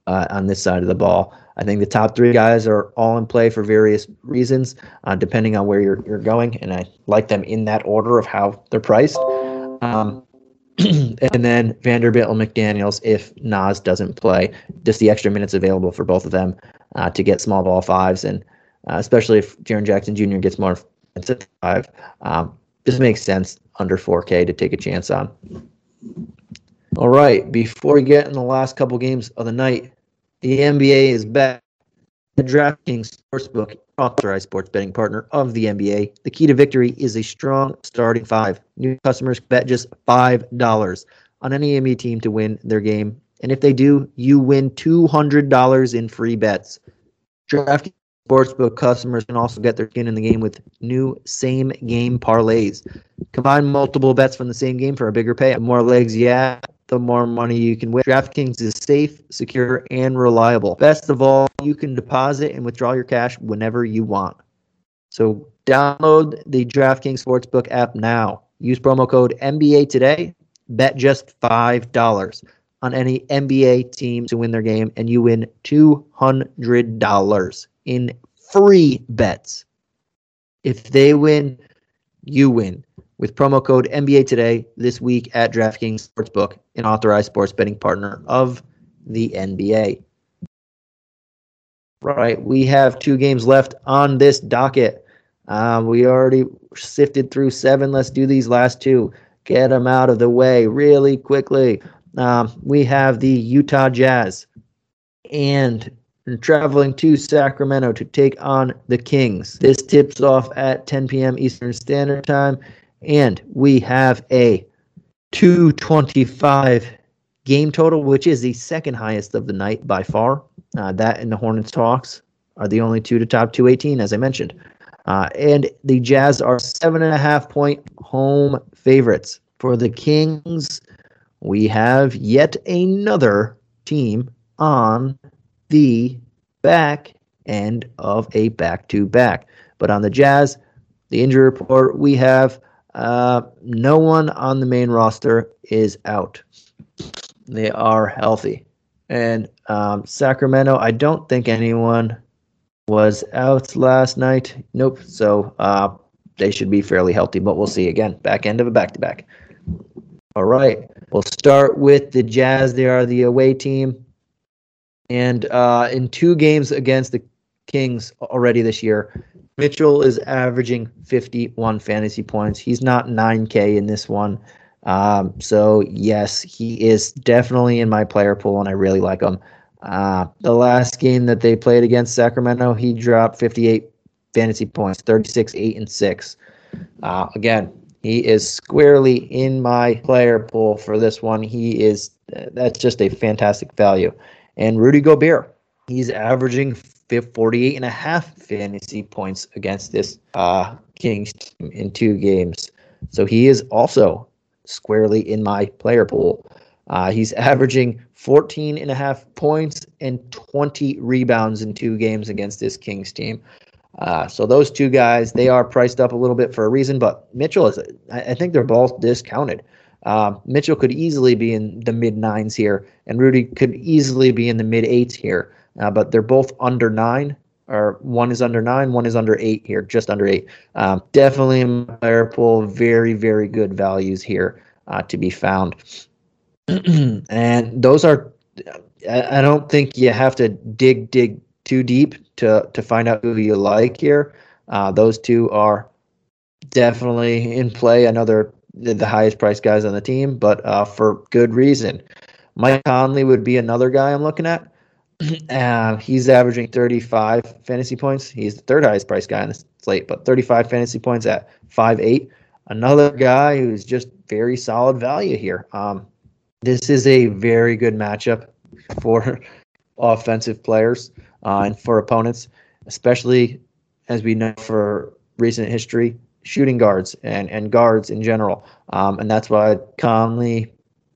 uh, on this side of the ball. I think the top three guys are all in play for various reasons, uh, depending on where you're you're going. And I like them in that order of how they're priced. Um, and then Vanderbilt and McDaniels, if Nas doesn't play, just the extra minutes available for both of them uh, to get small ball fives. And uh, especially if Jaren Jackson Junior gets more minutes at five, um, this makes sense under four K to take a chance on. All right, before we get in the last couple games of the night, the N B A is back. The DraftKings Sportsbook, authorized sports betting partner of the N B A. The key to victory is a strong starting five. New customers bet just five dollars on any N B A team to win their game. And if they do, you win two hundred dollars in free bets. DraftKings Sportsbook customers can also get their skin in the game with new same-game parlays. Combine multiple bets from the same game for a bigger pay. The more legs you add, the more money you can win. DraftKings is safe, secure, and reliable. Best of all, you can deposit and withdraw your cash whenever you want. So download the DraftKings Sportsbook app now. Use promo code N B A today. Bet just five dollars on any N B A team to win their game, and you win two hundred dollars in free bets. If they win, you win. With promo code N B A today this week at DraftKings Sportsbook, an authorized sports betting partner of the N B A. Right, we have two games left on this docket. Um, we already sifted through seven. Let's do these last two. Get them out of the way really quickly. Um, we have the Utah Jazz and traveling to Sacramento to take on the Kings. This tips off at ten p.m. Eastern Standard Time. And we have a two twenty-five game total, which is the second highest of the night by far. Uh, that and the Hornets Hawks are the only two to top two eighteen, as I mentioned. Uh, and the Jazz are seven and a half point home favorites. For the Kings, we have yet another team on the back end of a back-to-back. But on the Jazz, the injury report, we have... Uh, no one on the main roster is out. They are healthy. And um, Sacramento, I don't think anyone was out last night. Nope. So uh, they should be fairly healthy, but we'll see again. Back end of a back-to-back. All right. We'll start with the Jazz. They are the away team. And uh, in two games against the Kings already this year, Mitchell is averaging fifty-one fantasy points. He's not nine K in this one. Um, so, yes, he is definitely in my player pool, and I really like him. Uh, the last game that they played against Sacramento, he dropped fifty-eight fantasy points, thirty-six, eight, and six. Uh, again, he is squarely in my player pool for this one. He is, that's just a fantastic value. And Rudy Gobert, he's averaging forty-eight and a half fantasy points against this uh, Kings team in two games. So he is also squarely in my player pool. Uh, he's averaging fourteen and a half points and twenty rebounds in two games against this Kings team. Uh, so those two guys, they are priced up a little bit for a reason, but Mitchell is, I, I think they're both discounted. Uh, Mitchell could easily be in the mid nines here, and Rudy could easily be in the mid eights here, uh, but they're both under nine, or one is under nine, one is under eight here, just under eight. Um, definitely in my player pool, very, very good values here uh, to be found. And those are, I, I don't think you have to dig, dig too deep to, to find out who you like here. Uh, those two are definitely in play. Another, the highest priced guys on the team, but uh, for good reason. Mike Conley would be another guy I'm looking at. Uh, he's averaging thirty-five fantasy points. He's the third highest priced guy on the slate, but thirty-five fantasy points at five eight. Another guy who's just very solid value here. Um, this is a very good matchup for offensive players uh, and for opponents, especially as we know for recent history, shooting guards and, and guards in general. Um, and that's why Conley,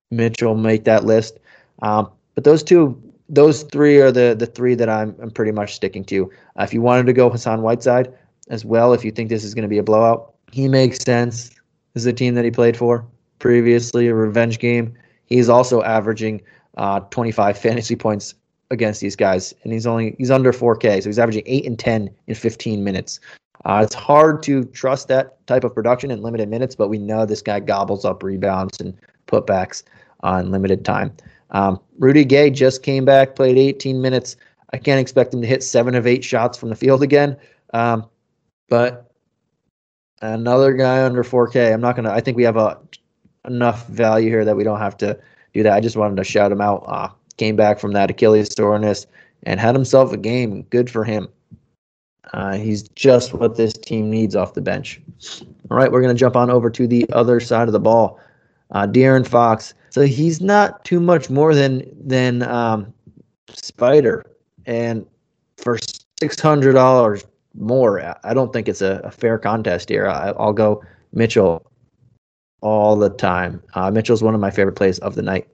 Mitchell make that list. Um, but those two, those three are the the three that I'm, I'm pretty much sticking to. Uh, if you wanted to go Hassan Whiteside as well, if you think this is going to be a blowout, he makes sense. This is the team that he played for previously, a revenge game. He's also averaging uh, twenty-five fantasy points against these guys, and he's only he's under four K, so he's averaging eight and ten in fifteen minutes. Uh, it's hard to trust that type of production in limited minutes, but we know this guy gobbles up rebounds and putbacks on limited time. Um, Rudy Gay just came back, played eighteen minutes. I can't expect him to hit seven of eight shots from the field again, um, but another guy under four K. I'm not gonna. I think we have a enough value here that we don't have to do that. I just wanted to shout him out. Uh, came back from that Achilles soreness and had himself a game. Good for him. Uh, he's just what this team needs off the bench. All right, we're going to jump on over to the other side of the ball. Uh, De'Aaron Fox. So he's not too much more than than um, Spider. And for six hundred dollars more, I don't think it's a, a fair contest here. I, I'll go Mitchell all the time. Uh, Mitchell's one of my favorite plays of the night.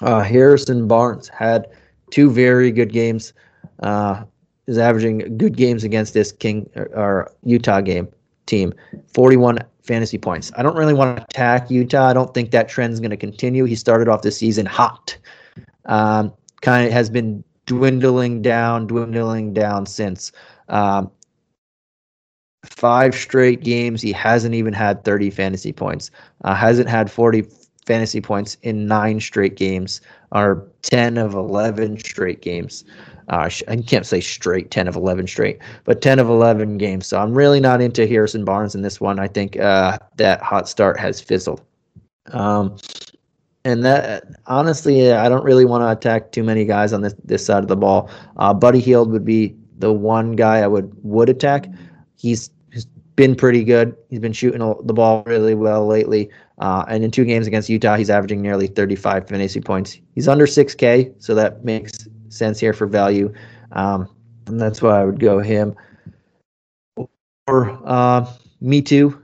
Uh, Harrison Barnes had two very good games. Uh, is averaging good games against this King or, or Utah game team, forty-one fantasy points. I don't really want to attack Utah. I don't think that trend's going to continue. He started off the season hot. Um, kind of has been dwindling down, dwindling down since. Um, five straight games, he hasn't even had thirty fantasy points. Uh, hasn't had forty fantasy points in nine straight games, or ten of eleven straight games. Uh, I can't say straight, ten of eleven straight, but ten of eleven games. So I'm really not into Harrison Barnes in this one. I think uh, that hot start has fizzled. Um, and that honestly, I don't really want to attack too many guys on this, this side of the ball. Uh, Buddy Hield would be the one guy I would, would attack. He's, he's been pretty good. He's been shooting the ball really well lately. Uh, and in two games against Utah, he's averaging nearly thirty-five fantasy points. He's under six K, so that makes sense here for value. Um, and that's why I would go him. Or uh, Me Too,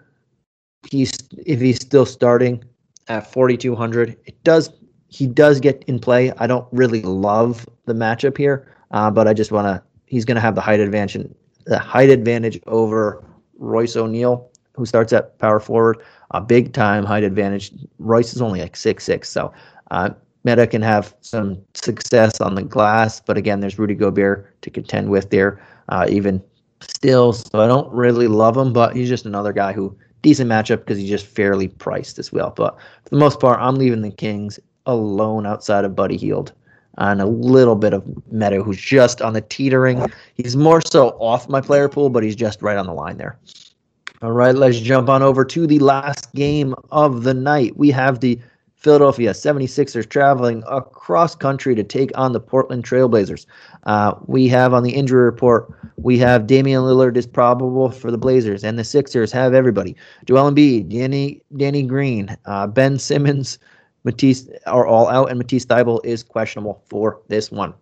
he's, if he's still starting at forty-two hundred, it does he does get in play. I don't really love the matchup here, uh, but I just want to. He's going to have the height advantage, the height advantage over Royce O'Neal, who starts at power forward. A big-time height advantage. Royce is only like six six, so uh, Meta can have some success on the glass. But again, there's Rudy Gobert to contend with there, uh, even still. So I don't really love him, but he's just another guy who decent matchup because he's just fairly priced as well. But for the most part, I'm leaving the Kings alone outside of Buddy Hield and a little bit of Meta, who's just on the teetering. He's more so off my player pool, but he's just right on the line there. All right, let's jump on over to the last game of the night. We have the Philadelphia 76ers traveling across country to take on the Portland Trailblazers. Uh, we have on the injury report, we have Damian Lillard is probable for the Blazers, and the Sixers have everybody. Joel Embiid, Danny, Danny Green, uh, Ben Simmons, Matisse are all out, and Matisse Thybulle is questionable for this one.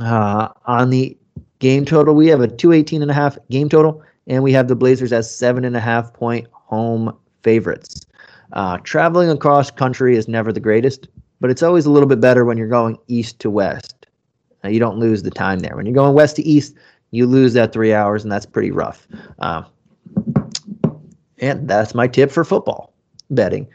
Uh, on the game total, we have a two eighteen and a half game total, and we have the Blazers as seven and a half point home favorites. Uh, traveling across country is never the greatest, but it's always a little bit better when you're going east to west. Uh, you don't lose the time there. When you're going west to east, you lose that three hours, and that's pretty rough. Uh, and that's my tip for football betting.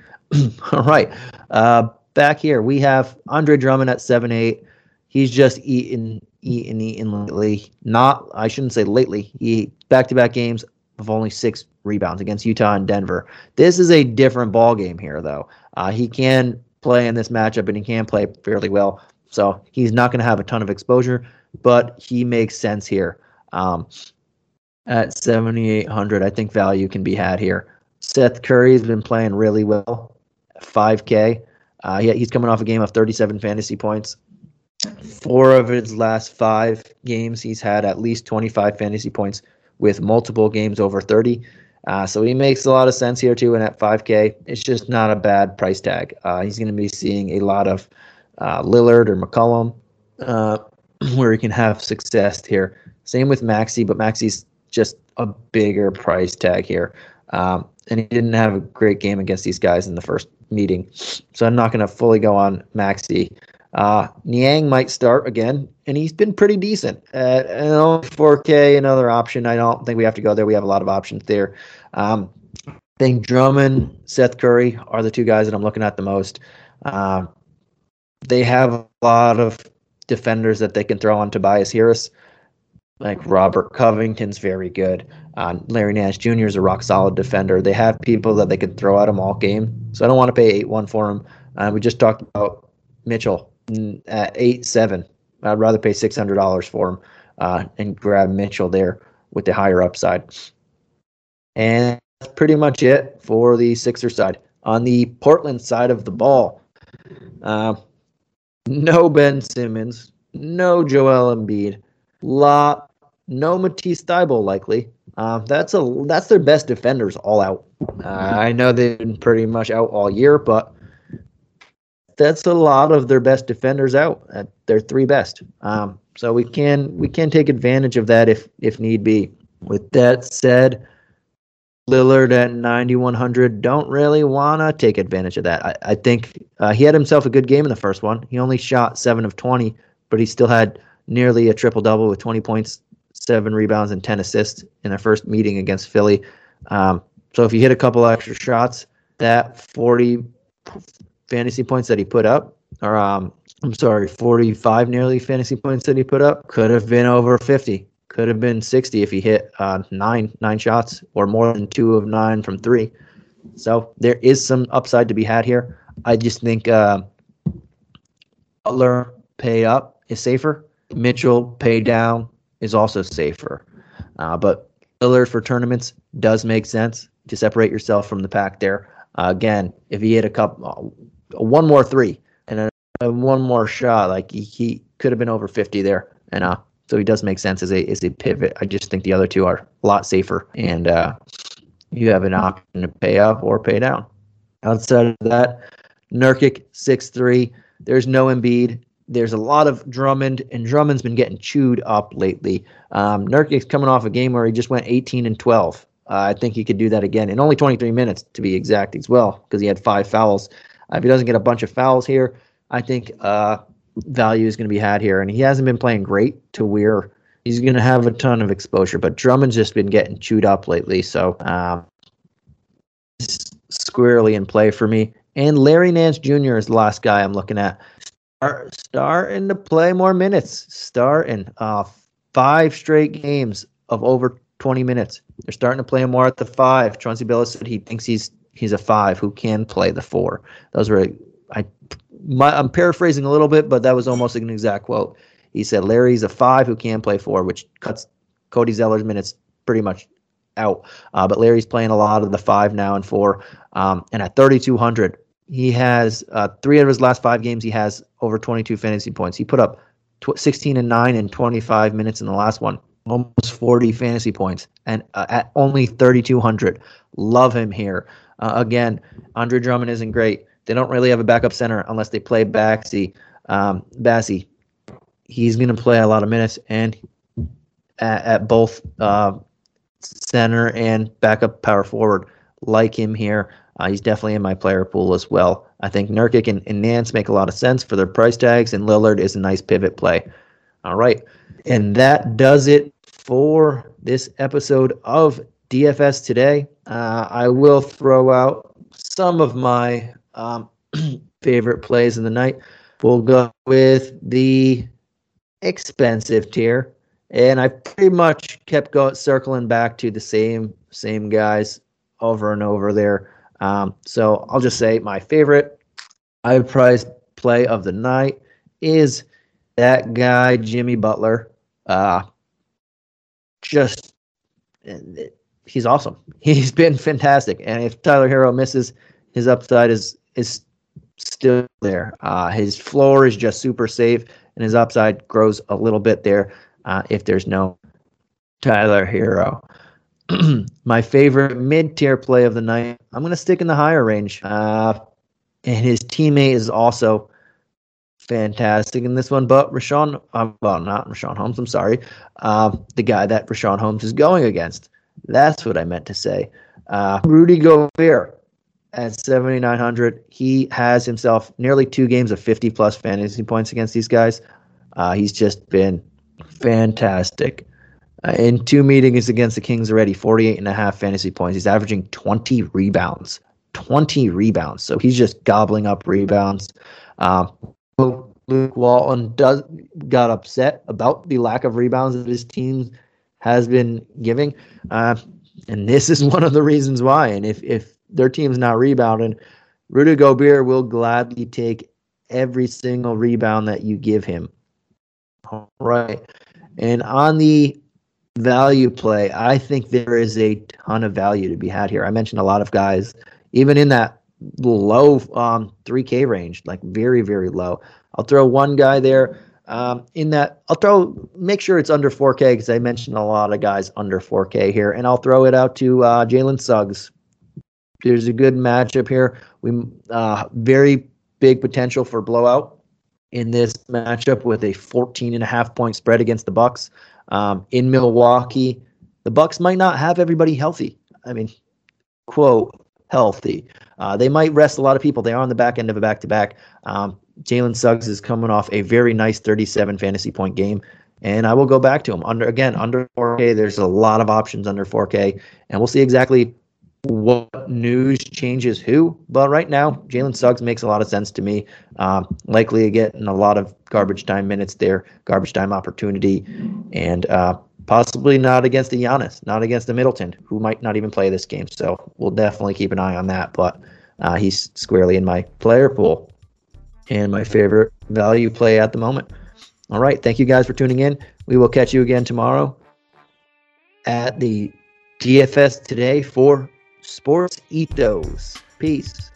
All right. Uh, back here, we have Andre Drummond at seven eight. He's just eaten, eaten, eaten lately. Not, I shouldn't say lately. He back-to-back games of only six rebounds against Utah and Denver. This is a different ball game here, though. Uh, he can play in this matchup, and he can play fairly well. So he's not going to have a ton of exposure, but he makes sense here. Um, at seventy-eight hundred, I think value can be had here. Seth Curry's been playing really well, five K. Uh, he, he's coming off a game of thirty-seven fantasy points. Four of his last five games, he's had at least twenty-five fantasy points with multiple games over thirty. Uh, so he makes a lot of sense here, too, and at five K, it's just not a bad price tag. Uh, he's going to be seeing a lot of uh, Lillard or McCollum uh, where he can have success here. Same with Maxey, but Maxey's just a bigger price tag here. Um, and he didn't have a great game against these guys in the first meeting. So I'm not going to fully go on Maxey. Uh, Niang might start again, and he's been pretty decent. Uh, and only four K, another option. I don't think we have to go there. We have a lot of options there. Um, I think Drummond, Seth Curry are the two guys that I'm looking at the most. Uh, they have a lot of defenders that they can throw on Tobias Harris. Like Robert Covington's very good. Uh, Larry Nash Junior is a rock-solid defender. They have people that they can throw at them all game. So I don't want to pay eight one for him. Uh, we just talked about Mitchell at eight seven. I'd rather pay six hundred dollars for him uh, and grab Mitchell there with the higher upside. And that's pretty much it for the Sixer side. On the Portland side of the ball, uh, no Ben Simmons, no Joel Embiid, lot no Matisse Thybulle likely. Uh, that's a that's their best defenders all out. Uh, I know they've been pretty much out all year, but that's a lot of their best defenders out. Uh, their three best. Um, so we can we can take advantage of that if if need be. With that said, Lillard at ninety-one hundred, don't really want to take advantage of that. I, I think uh, he had himself a good game in the first one. He only shot seven of twenty, but he still had nearly a triple-double with twenty points, seven rebounds, and ten assists in their first meeting against Philly. Um, so if you hit a couple extra shots, that forty fantasy points that he put up, or um, I'm sorry, forty-five nearly fantasy points that he put up, could have been over fifty, could have been sixty if he hit uh, nine nine shots or more than two of nine from three. So there is some upside to be had here. I just think uh, Butler pay up is safer. Mitchell pay down is also safer. Uh, but Lillard for tournaments does make sense to separate yourself from the pack there. Uh, again, if he hit a couple, uh, one more three and a, a one more shot, like he, he could have been over fifty there. And uh, so he does make sense as a, as a pivot. I just think the other two are a lot safer. And uh, you have an option to pay up or pay down. Outside of that, Nurkic six three. There's no Embiid. There's a lot of Drummond, and Drummond's been getting chewed up lately. Um, Nurkic's coming off a game where he just went eighteen and twelve. Uh, I think he could do that again in only twenty-three minutes, to be exact, as well, because he had five fouls. Uh, if he doesn't get a bunch of fouls here, I think uh, value is going to be had here. And he hasn't been playing great to where he's going to have a ton of exposure. But Drummond's just been getting chewed up lately, so um, he's squarely in play for me. And Larry Nance Junior is the last guy I'm looking at. Starting to play more minutes. Starting uh, five straight games of over twenty minutes. They're starting to play more at the five. Chauncey Billups said he thinks he's he's a five who can play the four. Those were I my, I'm paraphrasing a little bit, but that was almost an exact quote. He said Larry's a five who can play four, which cuts Cody Zeller's minutes pretty much out. Uh, but Larry's playing a lot of the five now and four. Um, and at thirty-two hundred, He has uh, three of his last five games. He has over twenty-two fantasy points. He put up tw- sixteen and nine in twenty-five minutes in the last one, almost forty fantasy points, and uh, at only thirty-two hundred. Love him here. Uh, again, Andre Drummond isn't great. They don't really have a backup center unless they play Baxi. Um, Bassie. He's going to play a lot of minutes, and at, at both uh, center and backup power forward. Like him here. Uh, he's definitely in my player pool as well. I think Nurkic and, and Nance make a lot of sense for their price tags, and Lillard is a nice pivot play. All right. And that does it for this episode of D F S Today. Uh, I will throw out some of my um, favorite plays of the night. We'll go with the expensive tier. And I pretty much kept going, circling back to the same same guys over and over there. Um, so I'll just say my favorite high price play of the night is that guy, Jimmy Butler. Uh, just, he's awesome. He's been fantastic. And if Tyler Herro misses, his upside is, is still there. Uh, his floor is just super safe, and his upside grows a little bit there uh, if there's no Tyler Herro. My favorite mid-tier play of the night, I'm going to stick in the higher range. Uh, and his teammate is also fantastic in this one. But Rashawn, uh, well, not Rashawn Holmes, I'm sorry. Uh, the guy that Rashawn Holmes is going against. That's what I meant to say. Uh, Rudy Gobert at seventy-nine hundred. He has himself nearly two games of fifty-plus fantasy points against these guys. Uh, he's just been fantastic. Uh, in two meetings against the Kings already, forty-eight and a half fantasy points. He's averaging twenty rebounds. twenty rebounds. So he's just gobbling up rebounds. Uh, Luke Walton does got upset about the lack of rebounds that his team has been giving. Uh, and this is one of the reasons why. And if, if their team's not rebounding, Rudy Gobert will gladly take every single rebound that you give him. All right. And on the value play, I think there is a ton of value to be had here. I mentioned a lot of guys, even in that low um, three K range, like very, very low. I'll throw one guy there um, in that. I'll throw, make sure it's under four K because I mentioned a lot of guys under four K here. And I'll throw it out to uh, Jalen Suggs. There's a good matchup here. We uh, very big potential for blowout in this matchup with a fourteen and a half point spread against the Bucks. Um, in Milwaukee, the Bucks might not have everybody healthy. I mean, quote, healthy. Uh, they might rest a lot of people. They are on the back end of a back-to-back. Um, Jalen Suggs is coming off a very nice thirty-seven fantasy point game, and I will go back to him. Under Again, under four K, there's a lot of options under four K, and we'll see exactly what news changes who. But right now, Jalen Suggs makes a lot of sense to me. Um, likely getting a lot of garbage time minutes there, garbage time opportunity, and uh, possibly not against the Giannis, not against the Middleton, who might not even play this game. So we'll definitely keep an eye on that. But uh, he's squarely in my player pool and my favorite value play at the moment. All right. Thank you guys for tuning in. We will catch you again tomorrow at the D F S Today for Sports Ethos. Peace.